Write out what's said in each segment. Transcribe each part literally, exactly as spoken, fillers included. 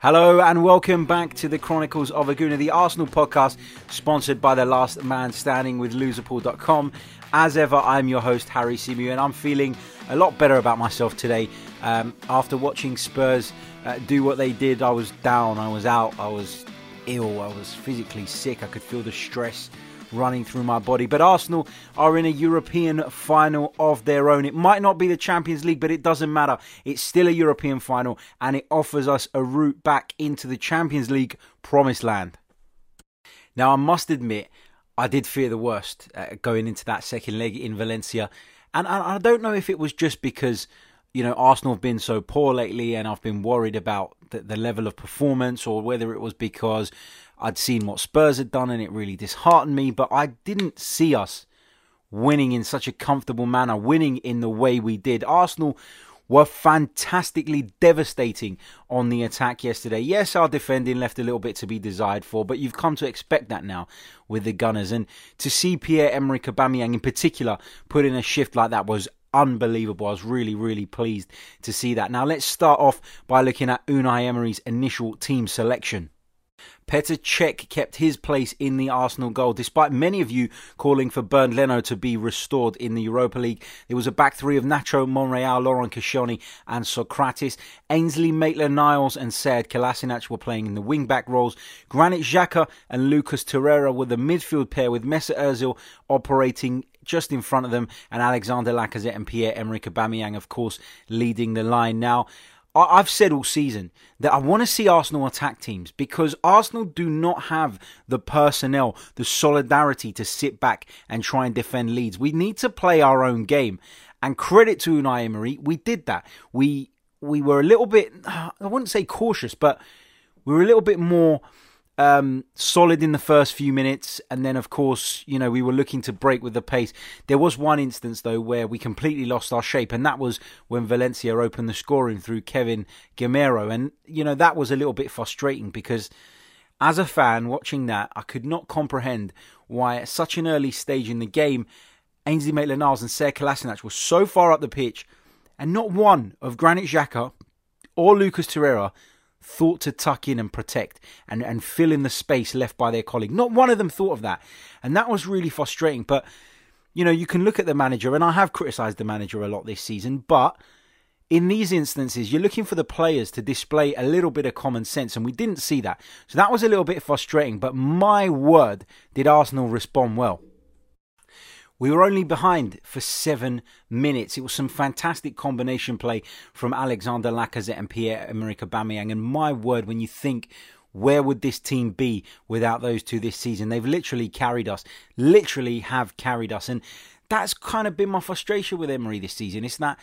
Hello and welcome back to the Chronicles of Aguna, the Arsenal podcast sponsored by The Last Man Standing with Loserpool dot com. As ever, I'm your host, Harry Symeou, and I'm feeling a lot better about myself today. Um, after watching Spurs uh, do what they did, I was down, I was out, I was ill, I was physically sick, I could feel the stress running through my body. But Arsenal are in a European final of their own. It might not be the Champions League, but it doesn't matter. It's still a European final, and it offers us a route back into the Champions League promised land. Now, I must admit, I did fear the worst uh, going into that second leg in Valencia. And I, I don't know if it was just because, you know, Arsenal have been so poor lately and I've been worried about the, the level of performance, or whether it was because I'd seen what Spurs had done and it really disheartened me, but I didn't see us winning in such a comfortable manner, winning in the way we did. Arsenal were fantastically devastating on the attack yesterday. Yes, our defending left a little bit to be desired for, but you've come to expect that now with the Gunners. And to see Pierre-Emerick Aubameyang in particular put in a shift like that was unbelievable. I was really, really pleased to see that. Now let's start off by looking at Unai Emery's initial team selection. Petr Cech kept his place in the Arsenal goal, despite many of you calling for Bernd Leno to be restored in the Europa League. There was a back three of Nacho Monreal, Laurent Koscielny and Sokratis. Ainsley Maitland-Niles and Sead Kolasinac were playing in the wing-back roles. Granit Xhaka and Lucas Torreira were the midfield pair, with Mesut Ozil operating just in front of them, and Alexander Lacazette and Pierre-Emerick Aubameyang, of course, leading the line. Now, I've said all season that I want to see Arsenal attack teams, because Arsenal do not have the personnel, the solidarity to sit back and try and defend leads. We need to play our own game. And credit to Unai Emery, we did that. We we were a little bit, I wouldn't say cautious, but we were a little bit more um, solid in the first few minutes. And then, of course, you know, we were looking to break with the pace. There was one instance, though, where we completely lost our shape. And that was when Valencia opened the scoring through Kevin Gameiro. And, you know, that was a little bit frustrating, because as a fan watching that, I could not comprehend why at such an early stage in the game, Ainsley Maitland-Niles and Sead Kolasinac were so far up the pitch and not one of Granit Xhaka or Lucas Torreira thought to tuck in and protect and, and fill in the space left by their colleague. Not one of them thought of that. And that was really frustrating. But, you know, you can look at the manager, and I have criticised the manager a lot this season, but in these instances, you're looking for the players to display a little bit of common sense, and we didn't see that. So that was a little bit frustrating, but my word, did Arsenal respond well. We were only behind for seven minutes. It was some fantastic combination play from Alexander Lacazette and Pierre-Emerick Aubameyang. And my word, when you think, where would this team be without those two this season? They've literally carried us, literally have carried us. And that's kind of been my frustration with Emery this season. It's that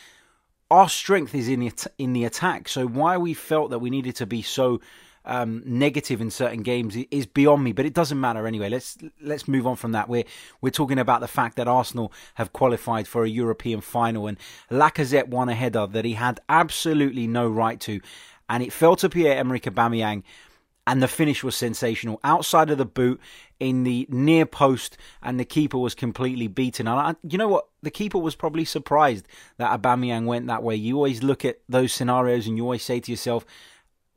our strength is in the, in the attack. So why we felt that we needed to be so Um, negative in certain games is beyond me, but it doesn't matter anyway. Let's let's move on from that. We're we're talking about the fact that Arsenal have qualified for a European final, and Lacazette won a header that he had absolutely no right to, and it fell to Pierre-Emerick Aubameyang, and the finish was sensational. Outside of the boot, in the near post, and the keeper was completely beaten. And I, you know what? The keeper was probably surprised that Aubameyang went that way. You always look at those scenarios and you always say to yourself,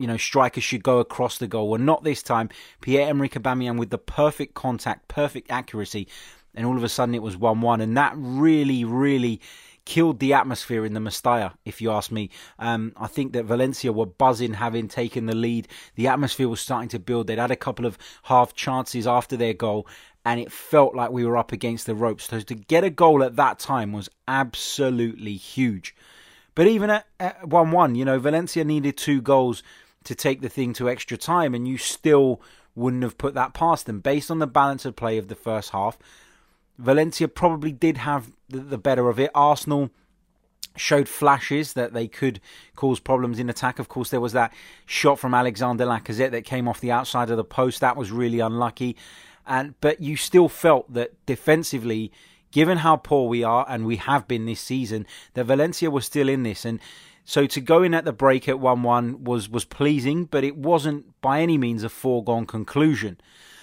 you know, strikers should go across the goal. Well, not this time. Pierre-Emerick Aubameyang with the perfect contact, perfect accuracy. And all of a sudden it was one one. And that really, really killed the atmosphere in the Mestalla, if you ask me. Um, I think that Valencia were buzzing, having taken the lead. The atmosphere was starting to build. They'd had a couple of half chances after their goal, and it felt like we were up against the ropes. So to get a goal at that time was absolutely huge. But even at one one, you know, Valencia needed two goals to take the thing to extra time, and you still wouldn't have put that past them. Based on the balance of play of the first half, Valencia probably did have the better of it. Arsenal showed flashes that they could cause problems in attack. Of course, there was that shot from Alexander Lacazette that came off the outside of the post. That was really unlucky. And but you still felt that defensively, given how poor we are, and we have been this season, that Valencia was still in this. And so to go in at the break at one one was, was pleasing, but it wasn't by any means a foregone conclusion.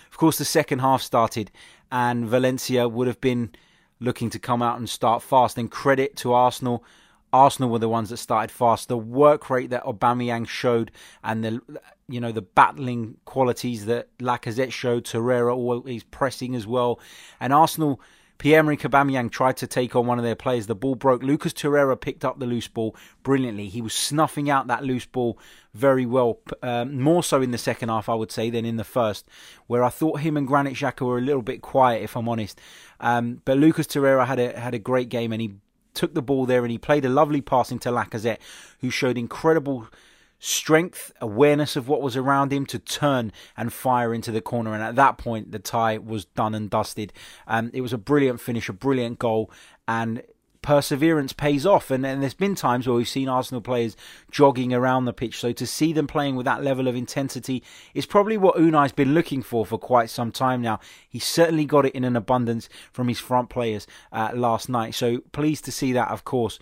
Of course, the second half started and Valencia would have been looking to come out and start fast. And credit to Arsenal. Arsenal were the ones that started fast. The work rate that Aubameyang showed and the you know, the battling qualities that Lacazette showed, Torreira always pressing as well. And Arsenal, Pierre-Emerick Aubameyang tried to take on one of their players. The ball broke. Lucas Torreira picked up the loose ball brilliantly. He was snuffing out that loose ball very well, um, more so in the second half, I would say, than in the first, where I thought him and Granit Xhaka were a little bit quiet, if I'm honest. Um, but Lucas Torreira had a, had a great game, and he took the ball there and he played a lovely pass into Lacazette, who showed incredible strength, awareness of what was around him to turn and fire into the corner. And at that point, the tie was done and dusted. Um, it was a brilliant finish, a brilliant goal, and perseverance pays off. And, and there's been times where we've seen Arsenal players jogging around the pitch. So to see them playing with that level of intensity is probably what Unai's been looking for for quite some time now. He certainly got it in an abundance from his front players uh, last night. So pleased to see that, of course.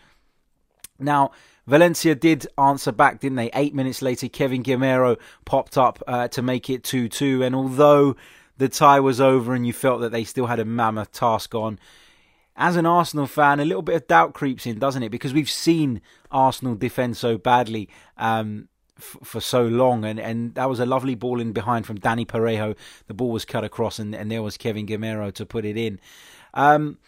Now, Valencia did answer back, didn't they? Eight minutes later, Kevin Gameiro popped up uh, to make it two two. And although the tie was over and you felt that they still had a mammoth task on, as an Arsenal fan, a little bit of doubt creeps in, doesn't it? Because we've seen Arsenal defend so badly um, f- for so long. And, and that was a lovely ball in behind from Dani Parejo. The ball was cut across and, and there was Kevin Gameiro to put it in. Um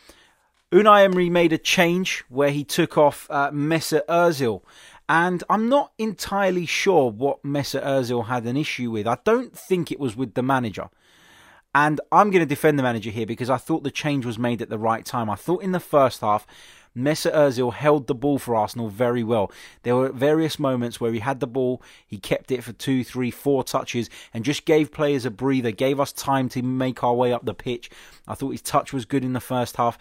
Unai Emery made a change where he took off uh, Mesut Ozil. And I'm not entirely sure what Mesut Ozil had an issue with. I don't think it was with the manager. And I'm going to defend the manager here because I thought the change was made at the right time. I thought in the first half, Mesut Ozil held the ball for Arsenal very well. There were various moments where he had the ball, he kept it for two, three, four touches and just gave players a breather, gave us time to make our way up the pitch. I thought his touch was good in the first half.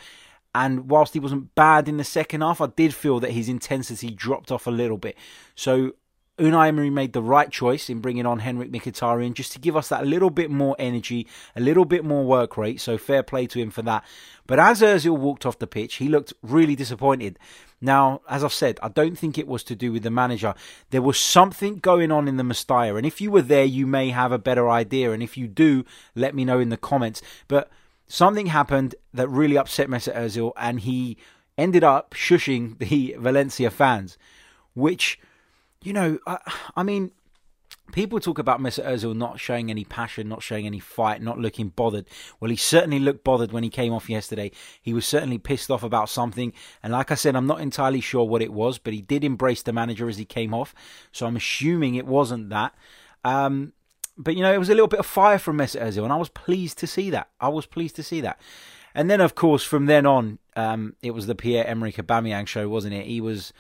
And whilst he wasn't bad in the second half, I did feel that his intensity dropped off a little bit. So Unai Emery made the right choice in bringing on Henrikh Mkhitaryan just to give us that little bit more energy, a little bit more work rate. So fair play to him for that. But as Ozil walked off the pitch, he looked really disappointed. Now, as I've said, I don't think it was to do with the manager. There was something going on in the Mestalla. And if you were there, you may have a better idea. And if you do, let me know in the comments. But something happened that really upset Mesut Ozil and he ended up shushing the Valencia fans, which, you know, I, I mean, people talk about Mesut Ozil not showing any passion, not showing any fight, not looking bothered. Well, he certainly looked bothered when he came off yesterday. He was certainly pissed off about something. And like I said, I'm not entirely sure what it was, but he did embrace the manager as he came off. So I'm assuming it wasn't that. Um... But, you know, it was a little bit of fire from Mesut Ozil, and I was pleased to see that. I was pleased to see that. And then, of course, from then on, um, it was the Pierre-Emerick Aubameyang show, wasn't it? He was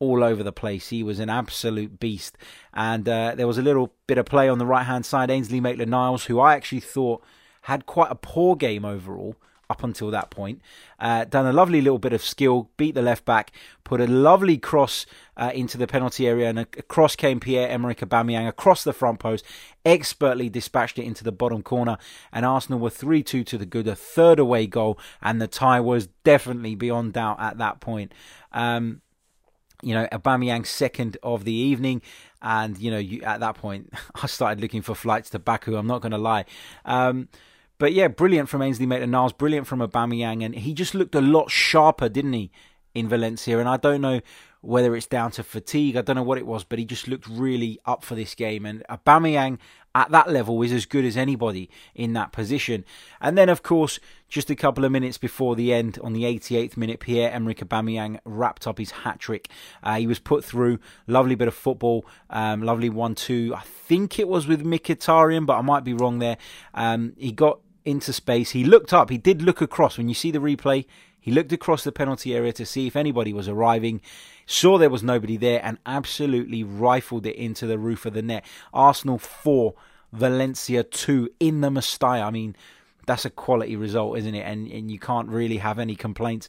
all over the place. He was an absolute beast. And uh, there was a little bit of play on the right-hand side. Ainsley Maitland-Niles, who I actually thought had quite a poor game overall up until that point, uh, done a lovely little bit of skill, beat the left back, put a lovely cross uh, into the penalty area, and across came Pierre-Emerick Aubameyang across the front post, expertly dispatched it into the bottom corner, and Arsenal were three two to the good, a third away goal, and the tie was definitely beyond doubt at that point. Um, you know, Aubameyang's second of the evening, and you know, you, at that point, I started looking for flights to Baku, I'm not going to lie. Um, But yeah, brilliant from Ainsley Maitland-Niles, brilliant from Aubameyang, and he just looked a lot sharper, didn't he, in Valencia? And I don't know whether it's down to fatigue, I don't know what it was, but he just looked really up for this game. And Aubameyang at that level is as good as anybody in that position. And then, of course, just a couple of minutes before the end, on the eighty-eighth minute, Pierre-Emerick Aubameyang wrapped up his hat-trick. Uh, he was put through, lovely bit of football, um, lovely one two. I think it was with Mkhitaryan, but I might be wrong there. Um, he got into space. He looked up. He did look across. When you see the replay, he looked across the penalty area to see if anybody was arriving, saw there was nobody there, and absolutely rifled it into the roof of the net. Arsenal four, Valencia two in the Mestalla. I mean, that's a quality result, isn't it? And and you can't really have any complaints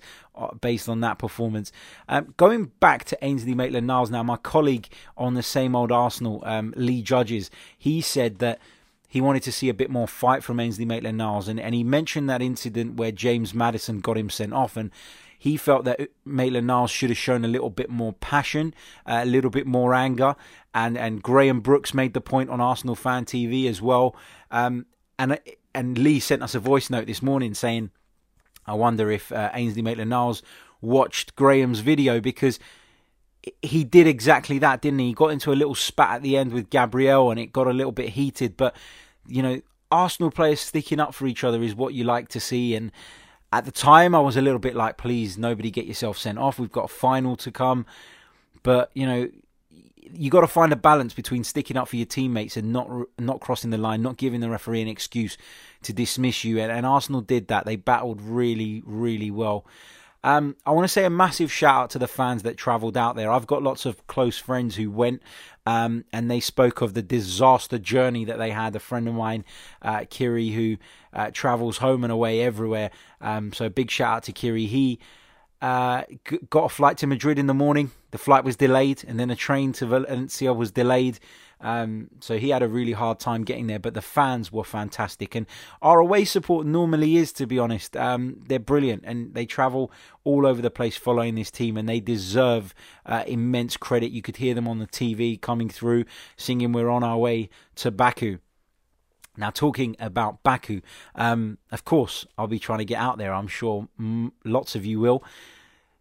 based on that performance. Um, going back to Ainsley Maitland-Niles now, my colleague on the same old Arsenal, um, Lee Judges, he said that he wanted to see a bit more fight from Ainsley Maitland-Niles. And, and he mentioned that incident where James Maddison got him sent off. And he felt that Maitland-Niles should have shown a little bit more passion, uh, a little bit more anger. And, and Graham Brooks made the point on Arsenal Fan T V as well. Um, and, and Lee sent us a voice note this morning saying, I wonder if uh, Ainsley Maitland-Niles watched Graham's video because he did exactly that, didn't he? He got into a little spat at the end with Gabriel and it got a little bit heated. But, you know, Arsenal players sticking up for each other is what you like to see. And at the time, I was a little bit like, please, nobody get yourself sent off. We've got a final to come. But, you know, you got to find a balance between sticking up for your teammates and not not crossing the line, not giving the referee an excuse to dismiss you. And, and Arsenal did that. They battled really, really well. Um, I want to say a massive shout out to the fans that travelled out there. I've got lots of close friends who went um, and they spoke of the disaster journey that they had. A friend of mine, uh, Kiri, who uh, travels home and away everywhere. Um, so big shout out to Kiri. He uh, g- got a flight to Madrid in the morning. The flight was delayed and then a train to Valencia was delayed. Um, so he had a really hard time getting there, but the fans were fantastic. And our away support normally is, to be honest, um, they're brilliant and they travel all over the place following this team and they deserve uh, immense credit. You could hear them on the T V coming through, singing "We're on our way to Baku." Now, talking about Baku, um, of course, I'll be trying to get out there. I'm sure m- lots of you will.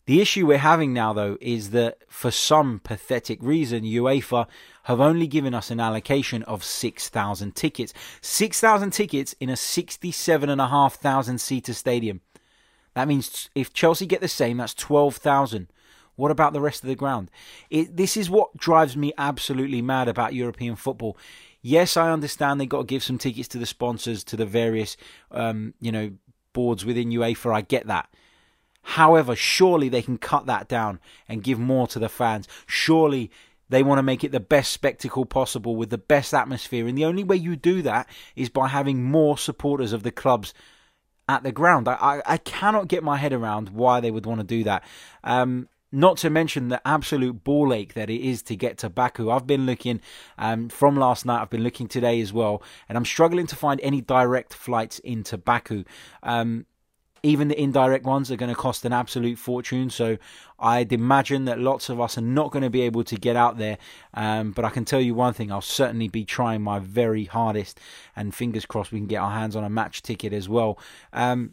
The issue we're having now, though, is that for some pathetic reason, UEFA have only given us an allocation of six thousand tickets. six thousand tickets in a sixty-seven thousand five hundred seater stadium. That means if Chelsea get the same, that's twelve thousand. What about the rest of the ground? It, this is what drives me absolutely mad about European football. Yes, I understand they've got to give some tickets to the sponsors, to the various um, you know, boards within UEFA. I get that. However, surely they can cut that down and give more to the fans. Surely they want to make it the best spectacle possible with the best atmosphere. And the only way you do that is by having more supporters of the clubs at the ground. I, I, I cannot get my head around why they would want to do that. Um, not to mention the absolute ball ache that it is to get to Baku. I've been looking um, from last night. I've been looking today as well. And I'm struggling to find any direct flights into Baku. Um Even the indirect ones are going to cost an absolute fortune. So I'd imagine that lots of us are not going to be able to get out there. Um, but I can tell you one thing, I'll certainly be trying my very hardest. And fingers crossed we can get our hands on a match ticket as well. Um,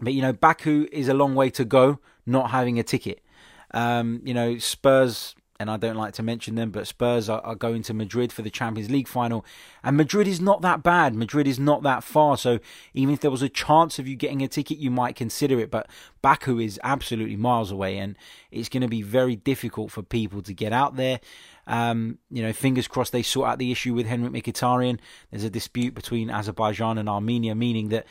but, you know, Baku is a long way to go not having a ticket. Um, you know, Spurs, and I don't like to mention them, but Spurs are, are going to Madrid for the Champions League final. And Madrid is not that bad. Madrid is not that far. So even if there was a chance of you getting a ticket, you might consider it. But Baku is absolutely miles away. And it's going to be very difficult for people to get out there. Um, you know, fingers crossed they sort out the issue with Henrikh Mkhitaryan. There's a dispute between Azerbaijan and Armenia, meaning that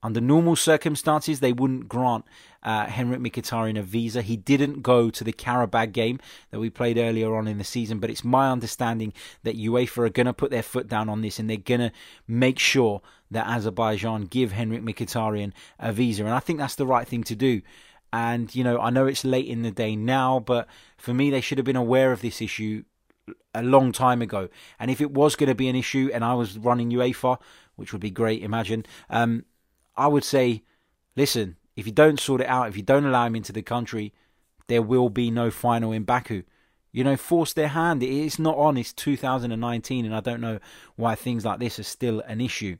under normal circumstances, they wouldn't grant uh, Henrikh Mkhitaryan a visa. He didn't go to the Karabag game that we played earlier on in the season. But it's my understanding that UEFA are going to put their foot down on this and they're going to make sure that Azerbaijan give Henrikh Mkhitaryan a visa. And I think that's the right thing to do. And, you know, I know it's late in the day now, but for me, they should have been aware of this issue a long time ago. And if it was going to be an issue and I was running UEFA, which would be great, imagine, um, I would say, listen, if you don't sort it out, if you don't allow him into the country, there will be no final in Baku. You know, force their hand. It's not on. It's two thousand nineteen, and I don't know why things like this are still an issue.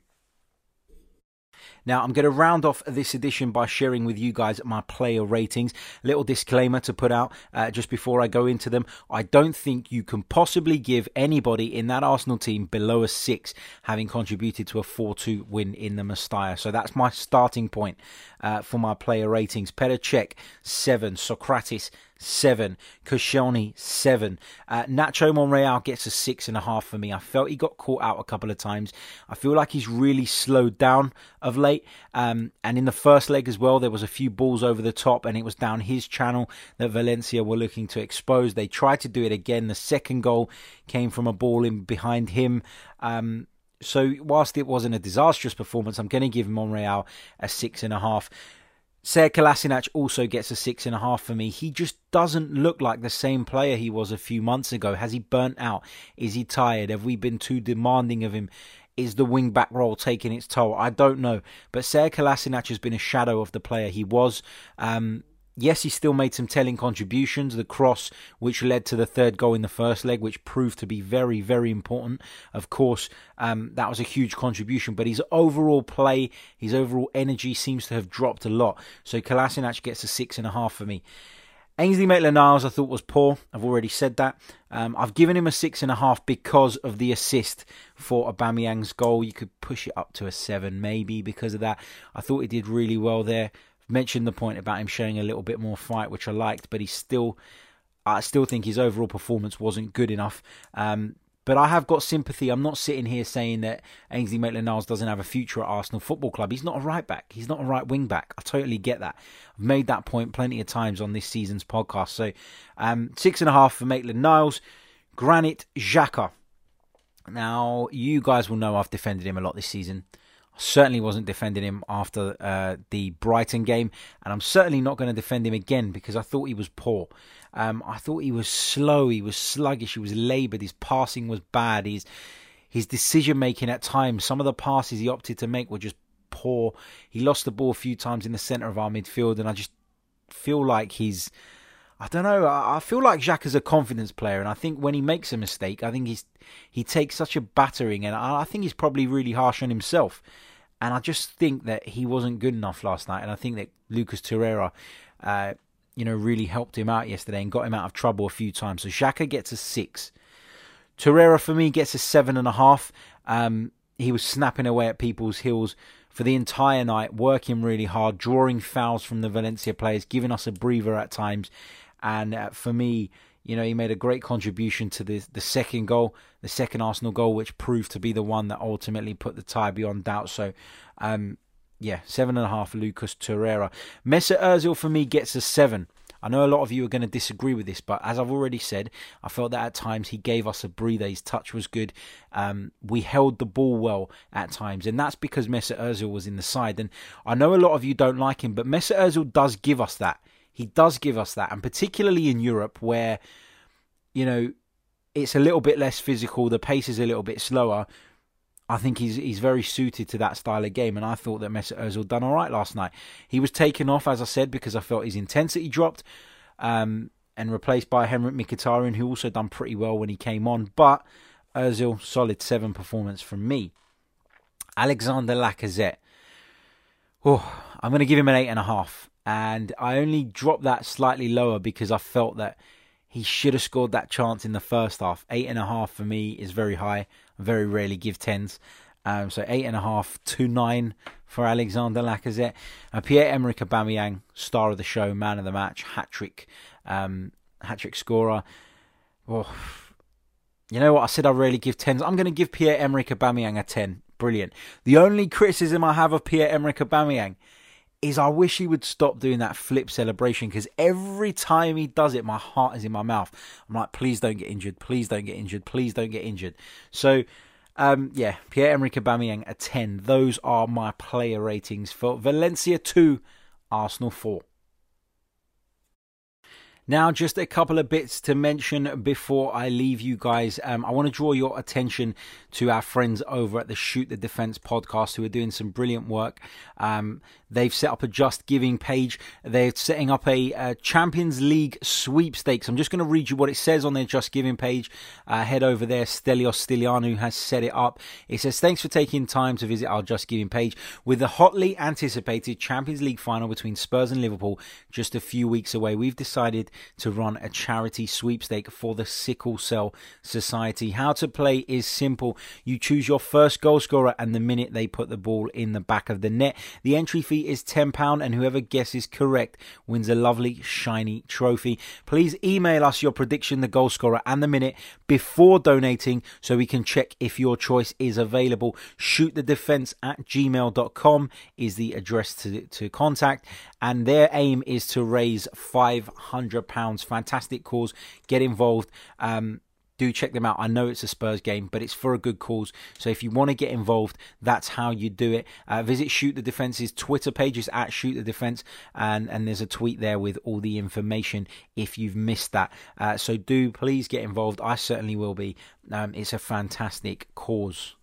Now, I'm going to round off this edition by sharing with you guys my player ratings. Little disclaimer to put out uh, just before I go into them. I don't think you can possibly give anybody in that Arsenal team below a six, having contributed to a four two win in the Mestalla. So that's my starting point uh, for my player ratings. Petr Cech, seven. Sokratis, seven. Koscielny, seven. Uh, Nacho Monreal gets a six and a half for me. I felt he got caught out a couple of times. I feel like he's really slowed down of late. Um, and in the first leg as well, there was a few balls over the top and it was down his channel that Valencia were looking to expose. They tried to do it again. The second goal came from a ball in behind him. Um, so whilst it wasn't a disastrous performance, I'm going to give Monreal a six and a half. Sead Kolasinac also gets a six and a half for me. He just doesn't look like the same player he was a few months ago. Has he burnt out? Is he tired? Have we been too demanding of him? Is the wing-back role taking its toll? I don't know. But Sead Kolasinac has been a shadow of the player he was. Um, yes, he still made some telling contributions. The cross, which led to the third goal in the first leg, which proved to be very, very important. Of course, um, that was a huge contribution. But his overall play, his overall energy seems to have dropped a lot. So Kolasinac gets a six and a half for me. Ainsley Maitland-Niles I thought was poor. I've already said that. Um, I've given him a six and a half because of the assist for Aubameyang's goal. You could push it up to a seven maybe because of that. I thought he did really well there. I've mentioned the point about him showing a little bit more fight, which I liked, but he still, I still think his overall performance wasn't good enough. Um, But I have got sympathy. I'm not sitting here saying that Ainsley Maitland-Niles doesn't have a future at Arsenal Football Club. He's not a right back. He's not a right wing back. I totally get that. I've made that point plenty of times on this season's podcast. So um, six and a half for Maitland-Niles. Granit Xhaka. Now, you guys will know I've defended him a lot this season. I certainly wasn't defending him after uh, the Brighton game. And I'm certainly not going to defend him again because I thought he was poor. Um, I thought he was slow, he was sluggish, he was laboured, his passing was bad, his, his decision-making at times, some of the passes he opted to make were just poor. He lost the ball a few times in the centre of our midfield, and I just feel like he's, I don't know, I feel like Xhaka's a confidence player, and I think when he makes a mistake, I think he's he takes such a battering, and I, I think he's probably really harsh on himself. And I just think that he wasn't good enough last night, and I think that Lucas Torreira, uh, you know, really helped him out yesterday and got him out of trouble a few times. So Xhaka gets a six. Torreira, for me, gets a seven and a half. Um, he was snapping away at people's heels for the entire night, working really hard, drawing fouls from the Valencia players, giving us a breather at times. And uh, for me, you know, he made a great contribution to the, the second goal, the second Arsenal goal, which proved to be the one that ultimately put the tie beyond doubt. So, um, yeah, seven and a half, Lucas Torreira. Mesut Ozil, for me, gets a seven. I know a lot of you are going to disagree with this, but as I've already said, I felt that at times he gave us a breather. His touch was good. Um, we held the ball well at times, and that's because Mesut Ozil was in the side. And I know a lot of you don't like him, but Mesut Ozil does give us that. He does give us that, and particularly in Europe where, you know, it's a little bit less physical, the pace is a little bit slower. I think he's he's very suited to that style of game, and I thought that Mesut Ozil done all right last night. He was taken off, as I said, because I felt his intensity dropped, um, and replaced by Henrikh Mkhitaryan, who also done pretty well when he came on. But Ozil, solid seven performance from me. Alexander Lacazette. Oh, I'm going to give him an eight and a half, and I only dropped that slightly lower because I felt that he should have scored that chance in the first half. Eight and a half for me is very high. I very rarely give tens. Um, so eight and a half to nine for Alexander Lacazette. Uh, Pierre-Emerick Aubameyang, star of the show, man of the match, hat-trick, um, hat-trick scorer. Oh, you know what? I said I rarely give tens. I'm going to give Pierre-Emerick Aubameyang a ten. Brilliant. The only criticism I have of Pierre-Emerick Aubameyang is I wish he would stop doing that flip celebration, because every time he does it, my heart is in my mouth. I'm like, please don't get injured. Please don't get injured. Please don't get injured. So, um, yeah, Pierre-Emerick Aubameyang, a ten. Those are my player ratings for Valencia two, Arsenal four. Now, just a couple of bits to mention before I leave you guys. Um, I want to draw your attention to our friends over at the Shoot the Defence podcast, who are doing some brilliant work. Um, they've set up a Just Giving page. They're setting up a, a Champions League sweepstakes. I'm just going to read you what it says on their Just Giving page. Uh, head over there. Stelios Stilianou has set it up. It says, thanks for taking time to visit our Just Giving page. With the hotly anticipated Champions League final between Spurs and Liverpool just a few weeks away, we've decided to run a charity sweepstake for the Sickle Cell Society. How to play is simple. You choose your first goal scorer and the minute they put the ball in the back of the net. The entry fee is ten pounds, and whoever guesses correct wins a lovely shiny trophy. Please email us your prediction, the goal scorer and the minute before donating, so we can check if your choice is available. shootthedefence at gmail dot com is the address to, to contact, and their aim is to raise five hundred pounds. Fantastic cause. Get involved. Um, do check them out. I know it's a Spurs game, but it's for a good cause. So if you want to get involved, that's how you do it. Uh, visit Shoot the Defence's Twitter pages at Shoot the Defence, and, and there's a tweet there with all the information if you've missed that. Uh, so do please get involved. I certainly will be. Um, it's a fantastic cause.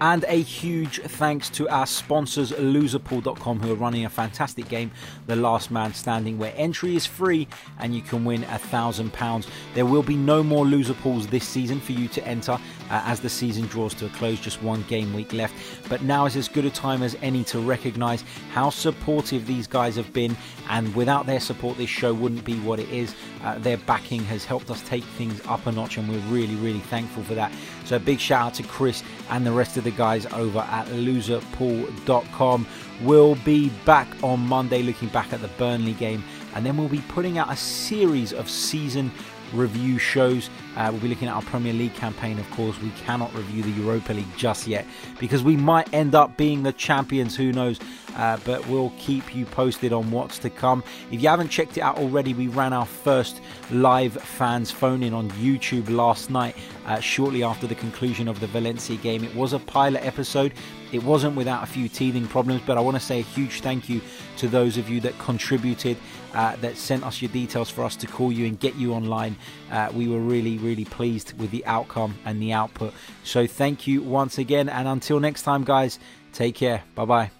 And a huge thanks to our sponsors, Loserpool dot com, who are running a fantastic game, The Last Man Standing, where entry is free and you can win one thousand pounds. There will be no more loser pools this season for you to enter uh, as the season draws to a close, just one game week left. But now is as good a time as any to recognise how supportive these guys have been, and without their support, this show wouldn't be what it is. Uh, their backing has helped us take things up a notch, and we're really, really thankful for that. So a big shout out to Chris and the rest of the guys over at Loserpool dot com. We'll be back on Monday looking back at the Burnley game, and then we'll be putting out a series of season review shows. Uh, we'll be looking at our Premier League campaign, of course. We cannot review the Europa League just yet because we might end up being the champions, who knows, uh, but we'll keep you posted on what's to come. If you haven't checked it out already, we ran our first live fans phone-in on YouTube last night, uh, shortly after the conclusion of the Valencia game. It was a pilot episode. It wasn't without a few teething problems, but I want to say a huge thank you to those of you that contributed, uh, that sent us your details for us to call you and get you online. Uh, we were really, really pleased with the outcome and the output. So thank you once again. And until next time, guys, take care. Bye-bye.